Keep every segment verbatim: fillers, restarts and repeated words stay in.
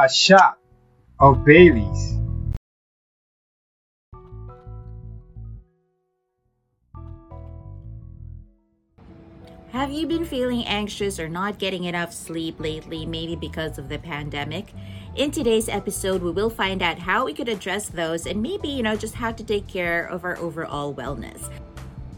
a shot of Baileys. Have you been feeling anxious or not getting enough sleep lately, maybe because of the pandemic? In today's episode, we will find out how we could address those and maybe, you know, just how to take care of our overall wellness.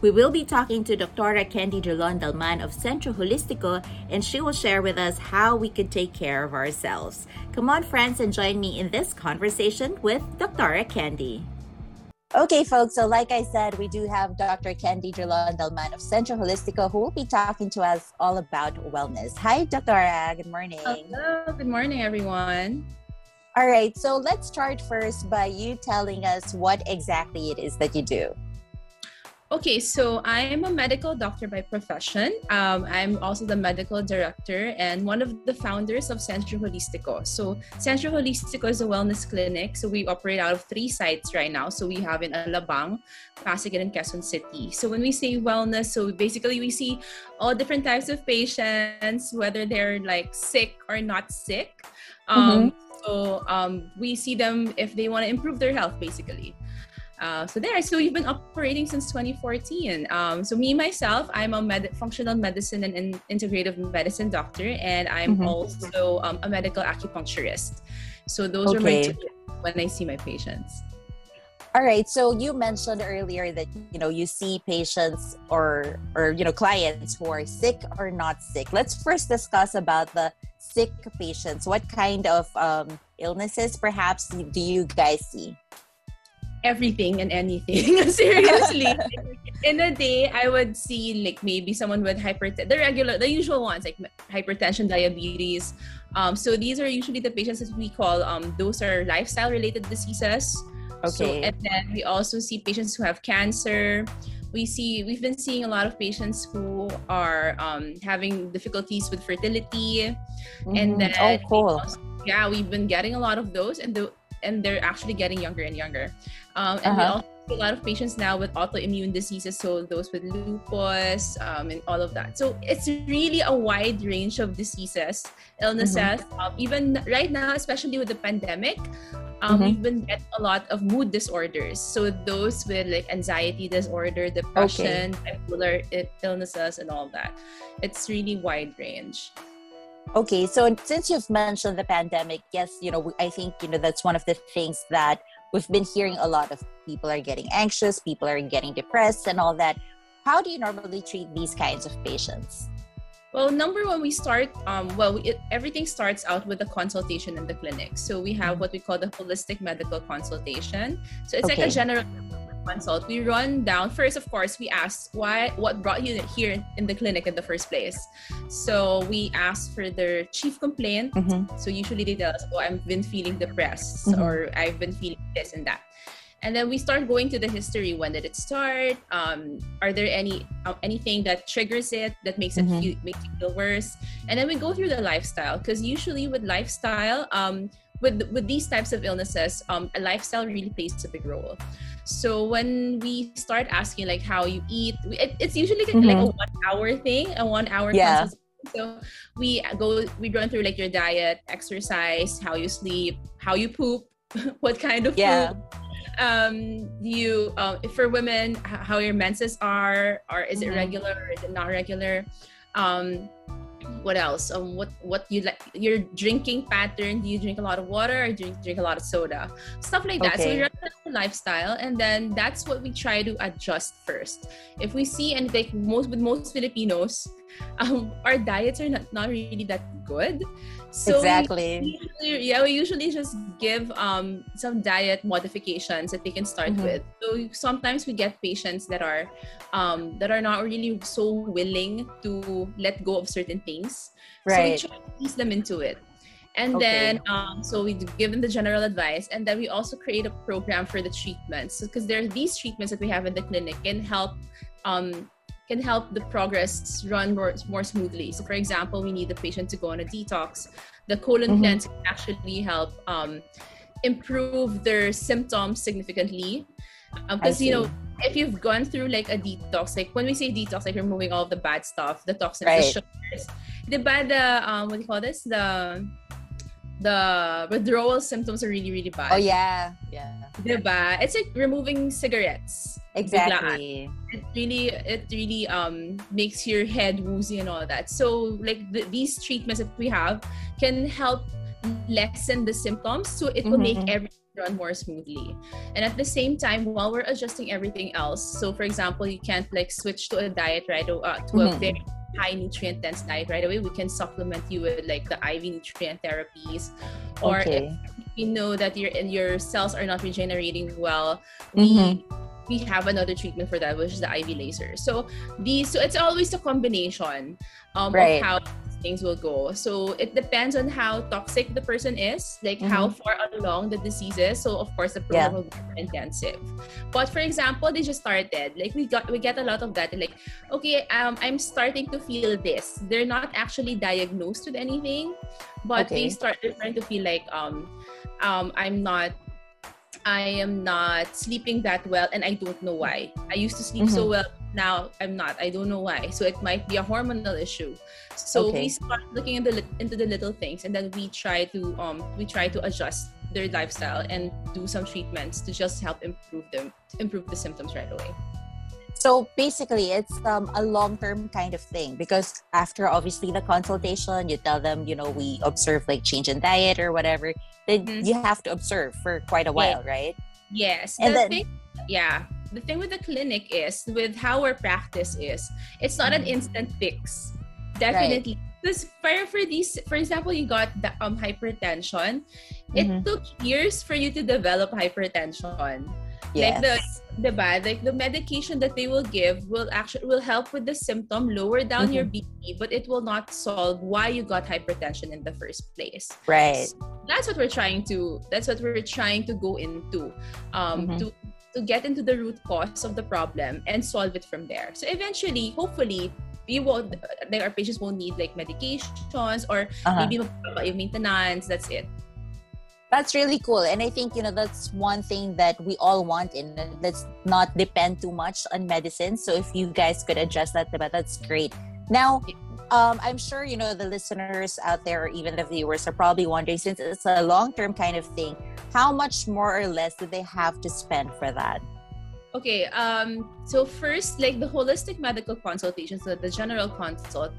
We will be talking to Doctor Candy Drilon Dalman of Centro Holistico, and she will share with us how we could take care of ourselves. Come on, friends, and join me in this conversation with Doctor Candy. Okay, folks, so like I said, we do have Doctor Candy Drilon Dalman of Centro Holistico, who will be talking to us all about wellness. Hi, Doctora. Good morning. Hello. Good morning, everyone. All right, so let's start first by you telling us what exactly it is that you do. Okay, so I'm a medical doctor by profession. Um, I'm also the medical director and one of the founders of Centro Holistico. So Centro Holistico is a wellness clinic. So we operate out of three sites right now. So we have in Alabang, Pasig, and in Quezon City. So when we say wellness, so basically we see all different types of patients, whether they're like sick or not sick. Um, mm-hmm. So um, we see them if they want to improve their health, basically. Uh, so there, so we've been operating since twenty fourteen. Um, so me, myself, I'm a med- functional medicine and in- integrative medicine doctor, and I'm mm-hmm. also um, a medical acupuncturist. So those okay. are my two when I see my patients. All right. So you mentioned earlier that, you know, you see patients or, or, you know, clients who are sick or not sick. Let's first discuss about the sick patients. What kind of um, illnesses perhaps do you guys see? Everything and anything. Seriously. In a day, I would see like maybe someone with hypertension, the regular, the usual ones like hypertension, diabetes. Um, so these are usually the patients that we call, um, those are lifestyle related diseases. Okay. So, and then we also see patients who have cancer. We see, we've been seeing a lot of patients who are um, having difficulties with fertility. Mm-hmm. And then, oh, cool. Also, yeah, we've been getting a lot of those and the, and they're actually getting younger and younger. Um, and uh-huh. we also see a lot of patients now with autoimmune diseases, so those with lupus um, and all of that. So it's really a wide range of diseases, illnesses. Mm-hmm. Um, even right now, especially with the pandemic, um, mm-hmm. we've been getting a lot of mood disorders. So those with like anxiety disorder, depression, okay. bipolar illnesses, and all that. It's really wide range. Okay, so since you've mentioned the pandemic, yes, you know, I think, you know, that's one of the things that we've been hearing a lot of. People are getting anxious, people are getting depressed and all that. How do you normally treat these kinds of patients? Well, number one, we start, um, well, we, it, everything starts out with a consultation in the clinic. So we have what we call the holistic medical consultation. So it's okay. like a general consult. We run down first, of course, we ask why, what brought you here in the clinic in the first place. So we ask for their chief complaint. Mm-hmm. So usually they tell us, oh, I've been feeling depressed mm-hmm. or I've been feeling this and that. And then we start going to the history. When did it start? Um, are there any uh, anything that triggers it, that makes it mm-hmm. feel, make it feel worse? And then we go through the lifestyle, because usually with lifestyle, um, with with these types of illnesses, um, a lifestyle really plays a big role. So when we start asking like how you eat, it, it's usually like, mm-hmm. like a one-hour thing, a one-hour yeah. consultation. So we go, we run through like your diet, exercise, how you sleep, how you poop, what kind of yeah. food. Um, you, uh, for women, how your menses are, or is mm-hmm. it regular or is it not regular? Um, what else? Um, what what you like? Your drinking pattern? Do you drink a lot of water or do you drink a lot of soda? Stuff like that. Okay. So we run the lifestyle, and then that's what we try to adjust first. If we see, and like most with most Filipinos, um, our diets are not, not really that good. So exactly. We usually, yeah, we usually just give um, some diet modifications that they can start mm-hmm. with. So sometimes we get patients that are um, that are not really so willing to let go of certain things. Right. So we try to ease them into it. And okay. then, um, so we give them the general advice, and then we also create a program for the treatments, because so, there are these treatments that we have in the clinic can help um, can help the progress run more, more smoothly. So for example, we need the patient to go on a detox. The colon mm-hmm. cleanse can actually help um, improve their symptoms significantly. Because, um, you know, if you've gone through like a detox, like when we say detox, like removing all of the bad stuff, the toxins, right. the sugars, the bad, uh, um, what do you call this? The the withdrawal symptoms are really, really bad. Oh, yeah. Yeah. Diba? It's like removing cigarettes. Exactly. It really, it really um makes your head woozy and all that. So, like, the, these treatments that we have can help lessen the symptoms, so it will mm-hmm. make everything run more smoothly. And at the same time, while we're adjusting everything else, so for example, you can't like switch to a diet right uh, to mm-hmm. a very high nutrient dense diet right away. We can supplement you with like the I V nutrient therapies, or okay. if you know that your and your cells are not regenerating well, mm-hmm. we we have another treatment for that, which is the I V laser. So these, so it's always a combination um, right. of how things will go. So it depends on how toxic the person is, like mm-hmm. how far along the disease is. So of course the program yeah. will be more intensive. But for example, they just started. Like we got, we get a lot of that. Like, okay, um, I'm starting to feel this. They're not actually diagnosed with anything, but okay. they start trying to feel like, um, um, I'm not. I am not sleeping that well, and I don't know why. I used to sleep mm-hmm. so well, now I'm not. I don't know why. So it might be a hormonal issue. So okay. we start looking into the, into the little things, and then we try to um we try to adjust their lifestyle and do some treatments to just help improve them, improve the symptoms right away. So basically, it's um, a long-term kind of thing, because after obviously the consultation, you tell them, you know, we observe like change in diet or whatever. Then mm-hmm. you have to observe for quite a while, yeah. right? Yes. And the then, thing, yeah. The thing with the clinic is, with how our practice is, it's not mm-hmm. an instant fix. Definitely. Right. Because for, for these, for example, you got the, um hypertension. It mm-hmm. took years for you to develop hypertension. Yes. Like the diba? Like the medication that they will give will actually will help with the symptom, lower down mm-hmm. your B P, but it will not solve why you got hypertension in the first place. Right. So that's what we're trying to. That's what we're trying to go into, um, mm-hmm. to to get into the root cause of the problem and solve it from there. So eventually, hopefully, we won't. Like our patients won't need like medications or uh-huh. maybe maintenance. That's it. That's really cool. And I think, you know, that's one thing that we all want, in let's not depend too much on medicine. So if you guys could address that, that's great. Now, um, I'm sure, you know, the listeners out there or even the viewers are probably wondering, since it's a long-term kind of thing, how much more or less do they have to spend for that? Okay, um, so first, like the holistic medical consultation, so the general consult,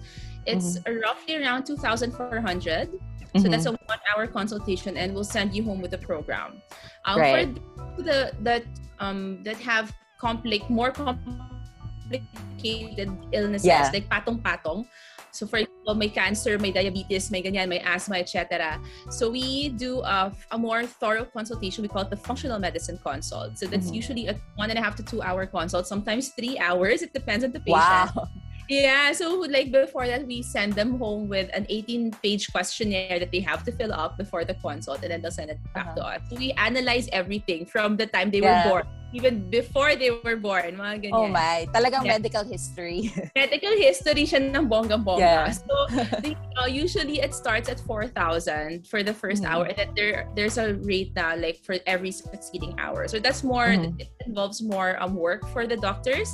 it's mm-hmm. roughly around two thousand four hundred. So mm-hmm. that's a one-hour consultation, and we'll send you home with a program. Um, right. For the that um that have complex, more complicated illnesses, yeah. like patong-patong. So for example, may cancer, may diabetes, may ganyan, may asthma, et cetera. So we do a, a more thorough consultation. We call it the functional medicine consult. So that's mm-hmm. usually a one and a half to two-hour consult, sometimes three hours. It depends on the patient. Wow. Yeah, so like before that, we send them home with an eighteen-page questionnaire that they have to fill up before the consult, and then they'll send it back uh-huh. to us. So we analyze everything from the time they yeah. were born, even before they were born. Mga ganyan. Oh my, talagang yeah. medical history. Medical history siya ng bonggang-bongga. Yeah. So they, uh, usually it starts at four thousand for the first mm-hmm. hour, and then there there's a rate na like for every succeeding hour. So that's more, mm-hmm. it involves more um, work for the doctors.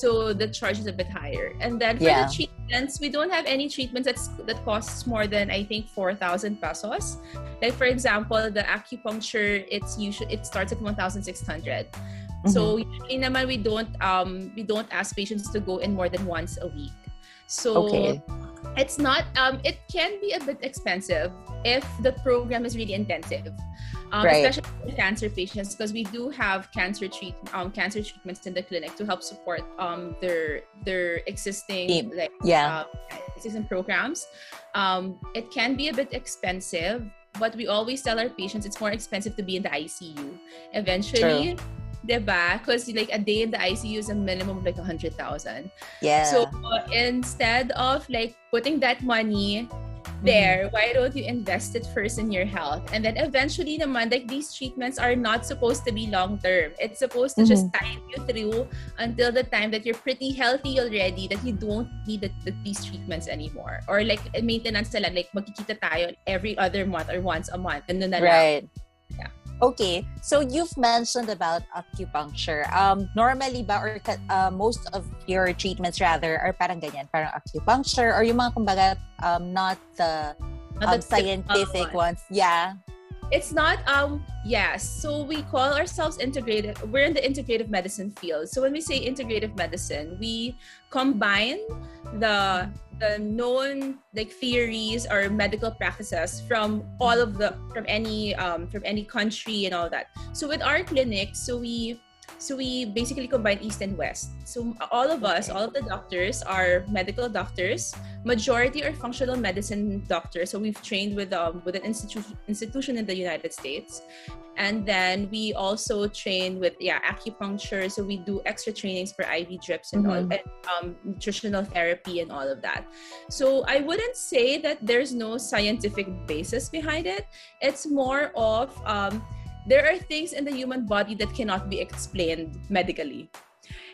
So the charge is a bit higher. And then for yeah. the treatments, we don't have any treatments that's, that costs more than, I think, four thousand pesos. Like, for example, the acupuncture, it's usually, it starts at one thousand six hundred. Mm-hmm. So usually naman, we don't, um, we don't ask patients to go in more than once a week. So okay. it's not, um, it can be a bit expensive if the program is really intensive. Um, right. Especially for cancer patients, because we do have cancer treat um, cancer treatments in the clinic to help support um, their their existing like yeah. uh, existing programs. Um, it can be a bit expensive, but we always tell our patients it's more expensive to be in the I C U. Eventually, diba? Because like a day in the I C U is a minimum of like a hundred thousand. Yeah. So uh, instead of like putting that money there, why don't you invest it first in your health? And then eventually naman, like these treatments are not supposed to be long term. It's supposed to mm-hmm. just tide you through until the time that you're pretty healthy already, that you don't need the, the, these treatments anymore, or like maintenance na lang, like magkikita tayo every other month or once a month, and then right yeah. Okay, so you've mentioned about acupuncture. Um, normally ba, or uh, most of your treatments rather, are parang ganyan, parang acupuncture, or yung mga kumbaga um, not the um, scientific ones. Yeah. It's not, um, yeah, so we call ourselves integrative. We're in the integrative medicine field. So when we say integrative medicine, we combine the the known like theories or medical practices from all of the, from any, um, from any country and all that. So with our clinic, so we, so we basically combine East and West. So all of us, all of the doctors are medical doctors. Majority are functional medicine doctors. So we've trained with um, with an institu- institution in the United States. And then we also train with, yeah, acupuncture. So we do extra trainings for I V drips and, mm-hmm. all, and um, nutritional therapy and all of that. So I wouldn't say that there's no scientific basis behind it. It's more of... Um, there are things in the human body that cannot be explained medically.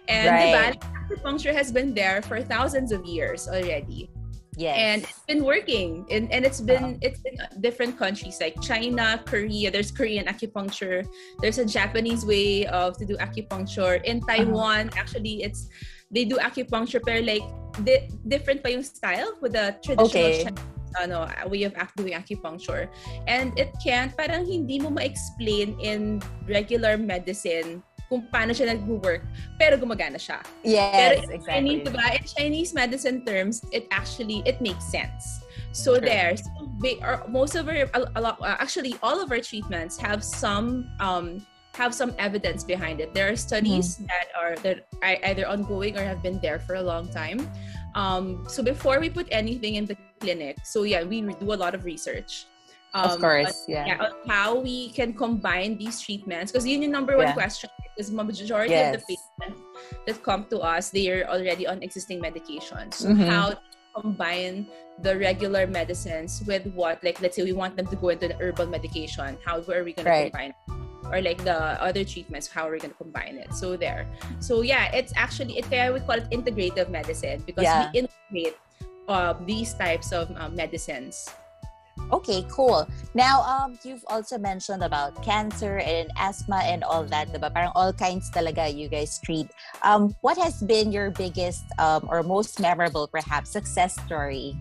And right. the acupuncture has been there for thousands of years already. Yes. And it's been working. And, and it's been, oh. it's in different countries like China, Korea. There's Korean acupuncture. There's a Japanese way of to do acupuncture. In Taiwan, oh. actually, it's they do acupuncture, but like di- different pa yung style with the traditional okay. Chinese. Ano, way of doing acupuncture, and it can't parang hindi mo ma-explain in regular medicine kung paano siya nag-work, pero gumagana siya. Yes, pero in exactly. Chinese, diba, in Chinese medicine terms, it actually it makes sense. So sure. there, so we are, most of our a lot, actually all of our treatments have some um, have some evidence behind it. There are studies mm-hmm. that are that are either ongoing or have been there for a long time. Um, so before we put anything in the clinic, so yeah, we do a lot of research. Um, of course, on, yeah. yeah. On how we can combine these treatments, because yun yung number one yeah. question, because majority yes. of the patients that come to us, they are already on existing medications. So mm-hmm. how to combine the regular medicines with what, like let's say we want them to go into the herbal medication, how are we going right. to combine it? Or like the other treatments, how are we going to combine it? So there. So yeah, it's actually, it, I would call it integrative medicine because yeah. we integrate uh, these types of uh, medicines. Okay, cool. Now, um, you've also mentioned about cancer and asthma and all that, diba? Parang all kinds talaga you guys treat. Um, what has been your biggest um, or most memorable perhaps success story?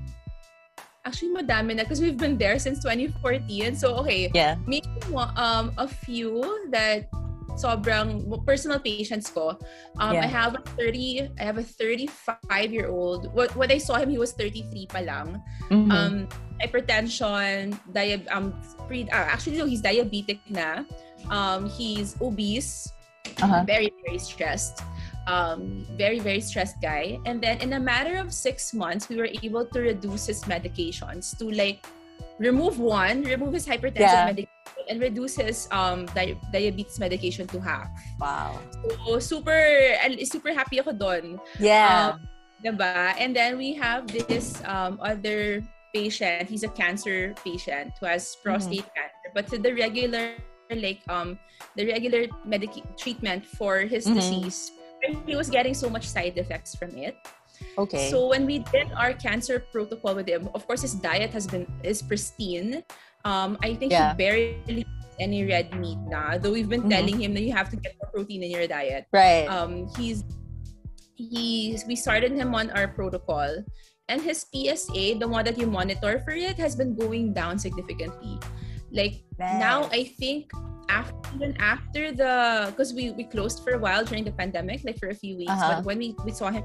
Actually, madami na because we've been there since twenty fourteen. So, okay, yeah. maybe um, a few that sobrang personal patients ko. Um, yeah. I have a thirty, I have a thirty-five-year-old. What when I saw him, he was thirty-three pa lang. Mm-hmm. Um, hypertension, diab- um, pre- uh, actually, no, he's diabetic na. Um, he's obese, uh-huh. very, very stressed. Um, very, very stressed guy. And then in a matter of six months, we were able to reduce his medications to like remove one, remove his hypertension yeah. medication and reduce his um, di- diabetes medication to half. Wow. So super, super happy ako dun. Yeah. Um, diba? And then we have this um, other patient. He's a cancer patient who has prostate mm-hmm. cancer. But to the regular, like um, the regular medic- treatment for his mm-hmm. disease, he was getting so much side effects from it. Okay. So when we did our cancer protocol with him, of course his diet has been is pristine. Um, I think yeah. he barely eats any red meat now. Though we've been mm-hmm. telling him that you have to get more protein in your diet. Right. Um, he's he's we started him on our protocol, and his P S A, the one that you monitor for it, has been going down significantly. Like Man. now, I think. After, even after the, because we, we closed for a while during the pandemic, like for a few weeks, uh-huh. but when we, we saw him,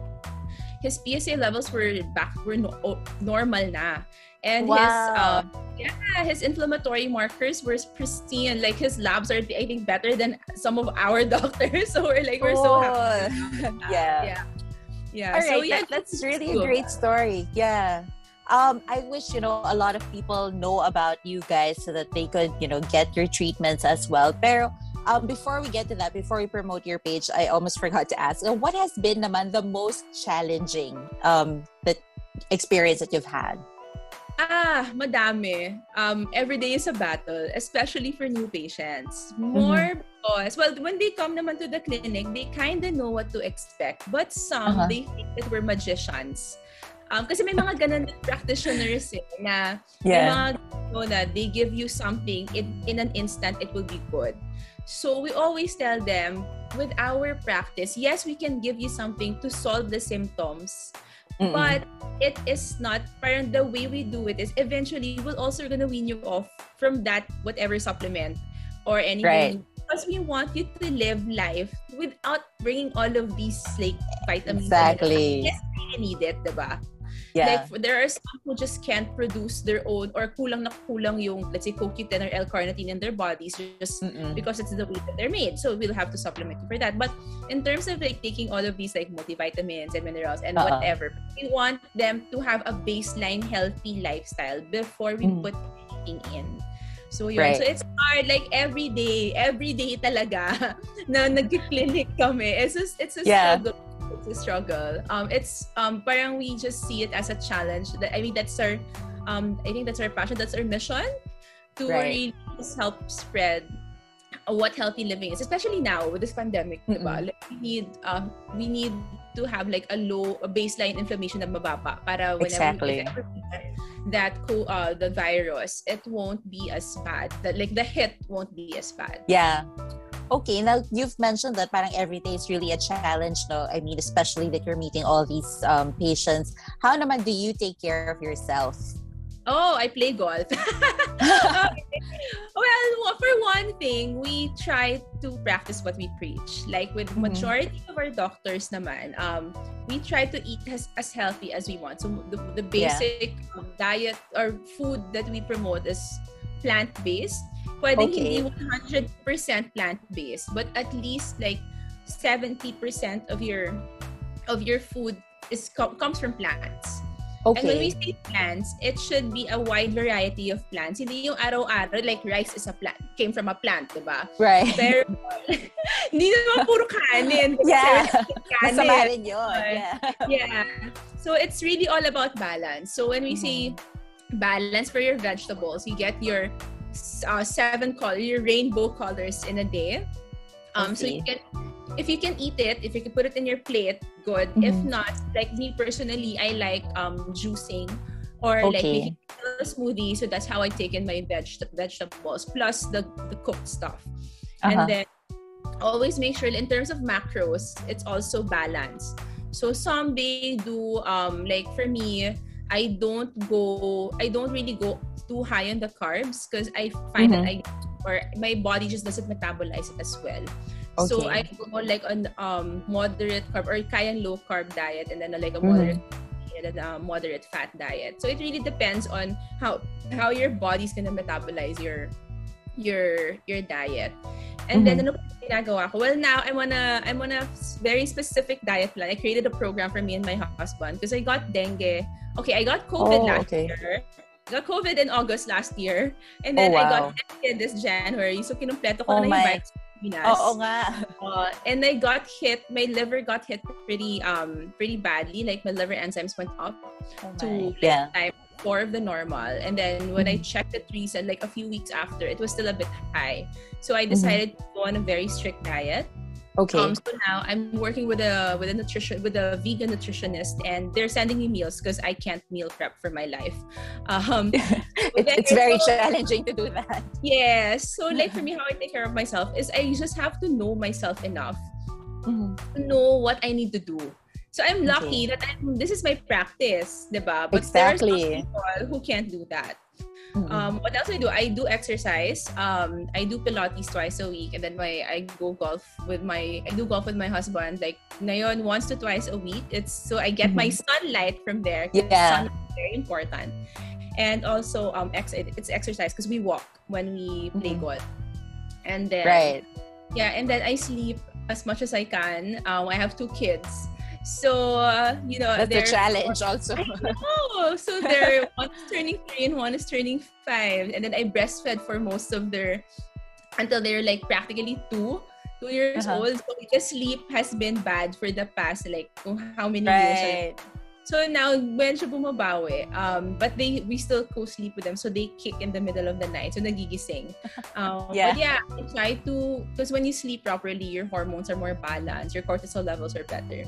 his P S A levels were back, were no, normal na. And wow. his, uh, yeah, his inflammatory markers were pristine. Like his labs are, I think, better than some of our doctors. So we're like, we're oh. so happy. yeah. yeah. Yeah. All so right. yeah, that, that's really cool. a great story. Yeah. Um, I wish, you know, a lot of people know about you guys so that they could, you know, get your treatments as well. Pero um, before we get to that, before we promote your page, I almost forgot to ask, what has been naman the most challenging um, the experience that you've had? Ah, madami. Um, every day is a battle, especially for new patients. More mm-hmm. because, well, when they come naman to the clinic, they kind of know what to expect. But some, uh-huh. they think that we're magicians. Um, kasi may mga ganun practitioners eh, na yeah. mga ganun na they give you something in, in an instant it will be good. So we always tell them with our practice, yes, we can give you something to solve the symptoms, Mm-mm. But it is not, parang the way we do it is eventually we'll also gonna wean you off from that whatever supplement or anything. Right. Because we want you to live life without bringing all of these like vitamins. Exactly. Yes, they need it, diba? Yeah. Like there are some who just can't produce their own or kulang na kulang yung, let's say, C o Q ten or L-carnitine in their bodies just Mm-mm. because it's the way that they're made. So we'll have to supplement for that. But in terms of like taking all of these like multivitamins and minerals and uh-uh. whatever, we want them to have a baseline healthy lifestyle before we mm. put anything in. So yun. Right. So it's hard. Like every day, every day talaga na nag-clinic kami. It's just, it's a yeah. struggle. It's a struggle. Um, it's um, parang we just see it as a challenge. That I mean, that's our, um, I think that's our passion. That's our mission to right. really help spread what healthy living is, especially now with this pandemic. Mm-hmm. Diba? Like we need, um, we need to have like a low a baseline inflammation na mababa para whenever exactly. we that co- uh, the virus, it won't be as bad. That like the hit won't be as bad. Yeah. Okay, now you've mentioned that parang every day is really a challenge, no? I mean, especially that you're meeting all these um, patients. How naman do you take care of yourself? Oh, I play golf. Okay. Well, for one thing, we try to practice what we preach. Like with mm-hmm. majority of our doctors naman, um, we try to eat as, as healthy as we want. So the, the basic yeah. diet or food that we promote is plant-based. Pwede okay. hindi one hundred percent plant-based, but at least like seventy percent of your of your food is comes from plants. Okay. And when we say plants, it should be a wide variety of plants. Hindi yung araw-araw, like rice is a plant, came from a plant, diba? Right. Pero, hindi naman puro kanin. Yeah. Masama rin yun. Yeah. Yeah. So, it's really all about balance. So, when we mm-hmm. say balance for your vegetables, you get your uh, seven colors, your rainbow colors in a day. Um, so, you can... If you can eat it, if you can put it in your plate, good. Mm-hmm. If not, like me personally, I like um, juicing or okay. like making a smoothie. So that's how I take in my veg- vegetables plus the, the cooked stuff. Uh-huh. And then always make sure in terms of macros, it's also balanced. So some they do um, like for me, I don't go, I don't really go too high on the carbs because I find mm-hmm. that I or my body just doesn't metabolize it as well. Okay. So I go like on um moderate carb or kaya low carb diet and then like a moderate mm-hmm. and then a moderate fat diet. So it really depends on how how your body's gonna metabolize your your your diet. And mm-hmm. then ano pa ginagawa ko? Well, now I'm on a I'm on a very specific diet plan. I created a program for me and my husband because I got dengue. Okay, I got COVID oh, last okay. year. I got COVID in August last year, and then oh, wow. I got dengue this January. So kinumpleto ko oh, na yung virus. Oo nga. Uh, and I got hit, my liver got hit pretty um pretty badly. Like my liver enzymes went up oh to like yeah. time four of the normal. And then when mm-hmm. I checked it recent, like a few weeks after, it was still a bit high. So I decided mm-hmm. to go on a very strict diet. Okay. Um, so now I'm working with a with a nutrition with a vegan nutritionist, and they're sending me meals because I can't meal prep for my life. Um, it, it's very so, challenging to do that. Yes. So like for me, how I take care of myself is I just have to know myself enough mm-hmm. to know what I need to do. So I'm lucky okay. that I'm, this is my practice, diba? But exactly. there are some people who can't do that. Mm-hmm. Um, what else do I do? I do exercise. Um, I do Pilates twice a week, and then my I go golf with my I do golf with my husband. Like ngayon once to twice a week. It's so I get mm-hmm. my sunlight from there. Yeah, sunlight is very important. And also um, ex- it's exercise because we walk when we play mm-hmm. golf. And then right. yeah, and then I sleep as much as I can. Um, I have two kids. So, uh, you know... That's a challenge also. Oh, so they're one is turning three and one is turning five. And then I breastfed for most of their... Until they're like practically two. Two years uh-huh. old. So the sleep has been bad for the past like how many right. years. So now, when siya bumabawi, um, but they we still co-sleep with them. So they kick in the middle of the night. So nagigising. Um, yeah. But yeah, I try to... Because when you sleep properly, your hormones are more balanced. Your cortisol levels are better.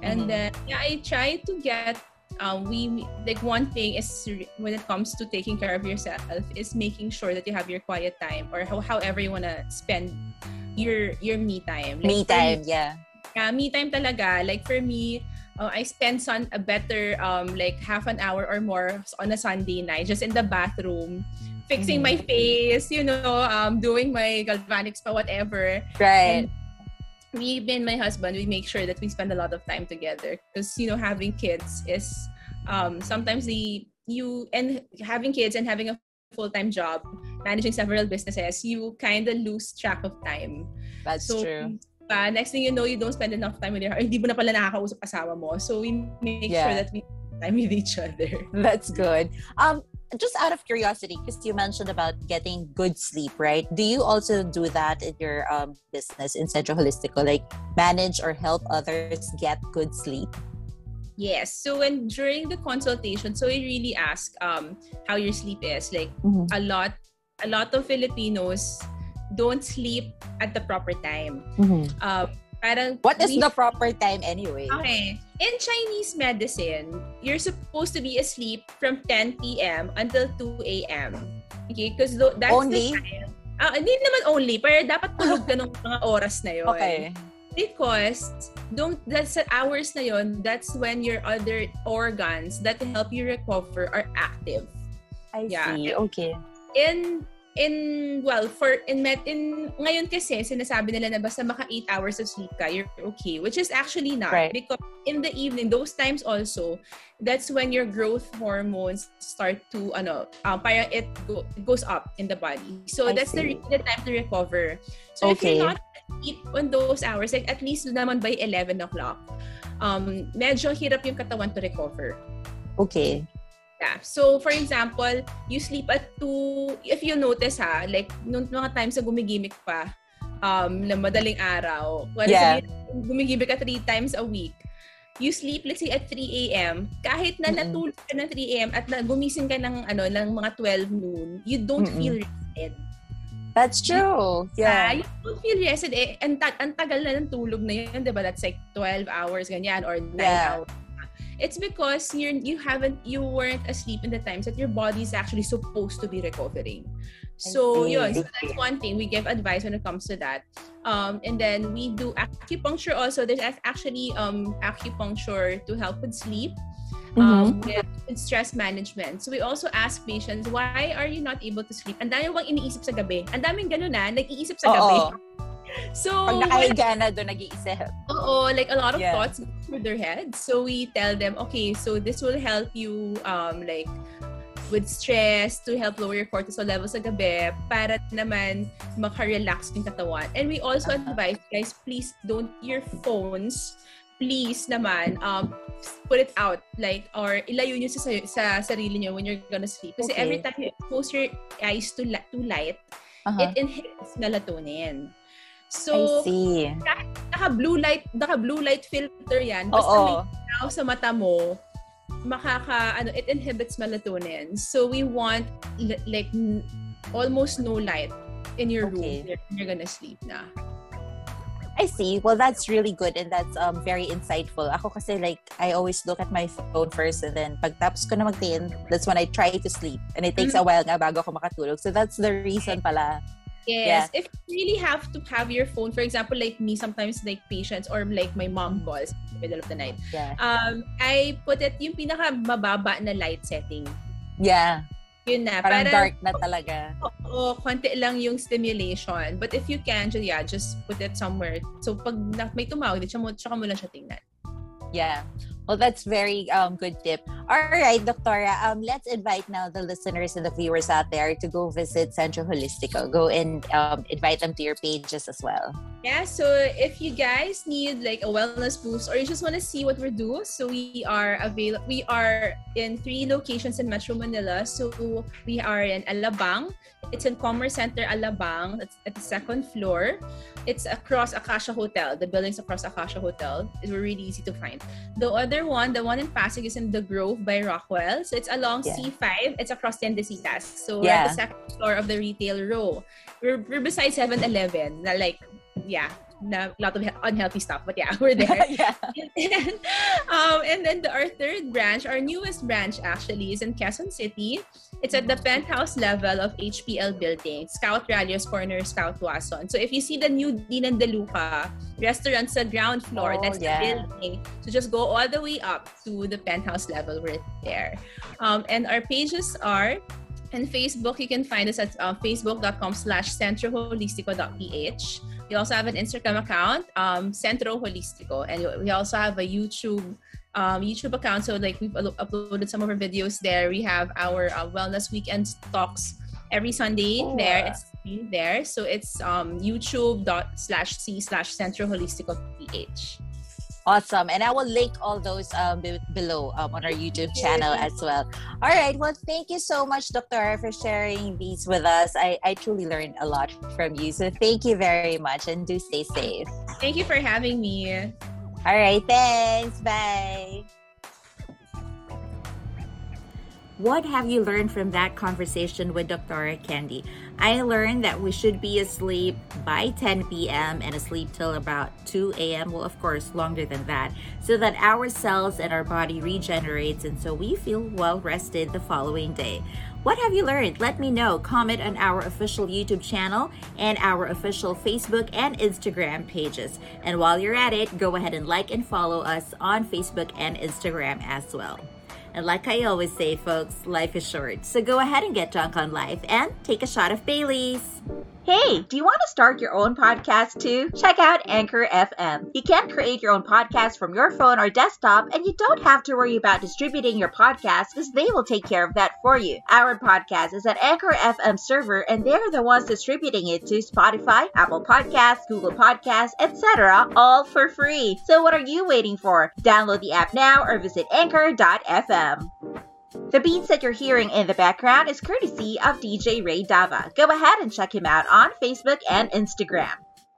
And mm-hmm. then, yeah, I try to get, um, we, like one thing is when it comes to taking care of yourself is making sure that you have your quiet time or ho- however you want to spend your your me time. Like, me time, me, yeah. Yeah, me time talaga. Like for me, uh, I spend sun- a better um, like half an hour or more on a Sunday night just in the bathroom, fixing mm-hmm. my face, you know, um, doing my galvanic spa, whatever. Right. And me and my husband, we make sure that we spend a lot of time together because, you know, having kids is um, sometimes the you and having kids and having a full-time job, managing several businesses, you kind of lose track of time. That's so, true. Uh, next thing you know, you don't spend enough time with your, hindi mo na pala nakakausap asawa mo. So we make yeah. sure that we spend time with each other. That's good. Um, just out of curiosity, because you mentioned about getting good sleep, right? Do you also do that in your um, business in Centro Holistico, like manage or help others get good sleep? Yes. So when during the consultation, so we really ask um, how your sleep is. Like mm-hmm. a lot, a lot of Filipinos don't sleep at the proper time. Mm-hmm. Uh, parang what is we, the proper time anyway? Okay. In Chinese medicine, you're supposed to be asleep from ten p.m. until two a.m. Okay, because that's only? The time. Ah, uh, hindi naman only, pero dapat tulog ka nung mga oras na yon. Okay. Because don't that's at hours na yon, that's when your other organs that help you recover are active. I yeah. see. Okay. In in well for in med in ngayon kasi sinasabi nila na basta maka eight hours of sleep ka, you're okay, which is actually not right. Because in the evening, those times also, that's when your growth hormones start to ano, uh, parang it, go, it goes up in the body. So I that's see. the the time to recover. So okay. if you're not sleep on those hours, like at least naman by eleven o'clock, um, medyo hirap yung katawan to recover. Okay. Yeah. So, for example, you sleep at two, if you notice ha, like, nung mga times na gumigimik pa, um, na madaling araw, well, yeah. so, gumigimik ka three times a week, you sleep, let's say, at three a.m., kahit na Mm-mm. natulog ka na three a.m. at na, gumising ka ng, ano, ng mga twelve noon, you don't Mm-mm. feel rested. That's true. Yeah. Uh, you don't feel rested. Eh, ang antag- tagal na ng tulog na yun, diba? That's like twelve hours, ganyan, or nine yeah. hours. It's because you're, you haven't, you weren't asleep in the times that your body is actually supposed to be recovering. So, yun. So, that's one thing. We give advice when it comes to that. Um, and then we do acupuncture also. There's actually um, acupuncture to help with sleep. Um, mm-hmm. with stress management. So we also ask patients, why are you not able to sleep? Ang dami bang iniisip sa gabi? Ang daming ganun na, nag-iisip sa gabi. Oo. So, pag nakahiga na doon, nag-iisip. Oo, like a lot of yeah. thoughts go through their heads. So we tell them, okay, so this will help you um, like with stress, to help lower your cortisol levels sa gabi, para naman makarelax yung katawan. And we also uh-huh. advise, guys, please don't your phones, please naman, um, put it out, like, or ilayo nyo sa, sa sarili nyo when you're gonna sleep. Kasi okay. every time you expose your eyes to, la- to light, uh-huh. it inhibits melatonin. So, I see. Kahit naka-blue light, naka-blue light filter yan, basta may tao sa mata mo, makaka, ano, it inhibits melatonin. So, we want, like, almost no light in your okay. room when you're gonna sleep na. I see. Well, that's really good and that's um, very insightful. Ako kasi like, I always look at my phone first and then pagtapos ko na magtiin, that's when I try to sleep. And it takes mm-hmm. a while nga bago ako makatulog. So that's the reason pala. Yes. Yeah. If you really have to have your phone, for example, like me, sometimes like patients or like my mom calls in the middle of the night. Yeah. Um, I put it yung pinaka mababa na light setting. Yeah. Yun na. Parang, parang dark na talaga. Oo, konti lang yung stimulation. But if you can, yeah, just put it somewhere. So, pag may tumawag, tsaka mo lang siya tingnan. Yeah. Well, that's very um, good tip. All right, Doctora. Um, let's invite now the listeners and the viewers out there to go visit Centro Holistico. Go and um, invite them to your pages as well. Yeah, so if you guys need like a wellness boost or you just want to see what we do, so we are available. We are in three locations in Metro Manila. So we are in Alabang. It's in Commerce Center, Alabang. It's at the second floor. It's across Akasha Hotel. The building's across Akasha Hotel. It's really easy to find. The other one, the one in Pasig is in The Grove by Rockwell. So it's along yeah. C five. It's across Tiendesitas. So yeah. we're at the second floor of the retail row. We're, we're beside seven eleven. Like, yeah. na lot of unhealthy stuff, but yeah, we're there. Yeah. And then, um, and then the, our third branch, our newest branch actually, is in Quezon City. It's at the penthouse level of H P L building, Scout Rallos corner, Scout Tuason. So if you see the new Dinandalupa restaurants on ground floor, oh, that's yeah. the building. So just go all the way up to the penthouse level. We're there. Um, and our pages are. And Facebook, you can find us at uh, facebook.com slash centroholistico.ph. We also have an Instagram account, um, Centro Holistico. And we also have a YouTube um, YouTube account. So like we've uploaded some of our videos there. We have our uh, Wellness Weekend Talks every Sunday oh, there. It's there. So it's um, youtube slash c slash centroholistico.ph. Awesome. And I will link all those um, b- below um, on our YouTube channel as well. All right. Well, thank you so much, Doctor, for sharing these with us. I, I truly learned a lot from you. So thank you very much and do stay safe. Thank you for having me. All right. Thanks. Bye. What have you learned from that conversation with Doctor Candy? I learned that we should be asleep by ten p.m. and asleep till about two a.m. Well, of course, longer than that, so that our cells and our body regenerates and so we feel well rested the following day. What have you learned? Let me know. Comment on our official YouTube channel and our official Facebook and Instagram pages. And while you're at it, go ahead and like and follow us on Facebook and Instagram as well. And like I always say, folks, life is short. So go ahead and get drunk on life and take a shot of Bailey's. Hey, do you want to start your own podcast too? Check out Anchor F M. You can create your own podcast from your phone or desktop, and you don't have to worry about distributing your podcast because they will take care of that for you. Our podcast is at Anchor F M server, and they're the ones distributing it to Spotify, Apple Podcasts, Google Podcasts, et cetera, all for free. So what are you waiting for? Download the app now or visit anchor dot f m. The beats that you're hearing in the background is courtesy of D J Ray Dava. Go ahead and check him out on Facebook and Instagram.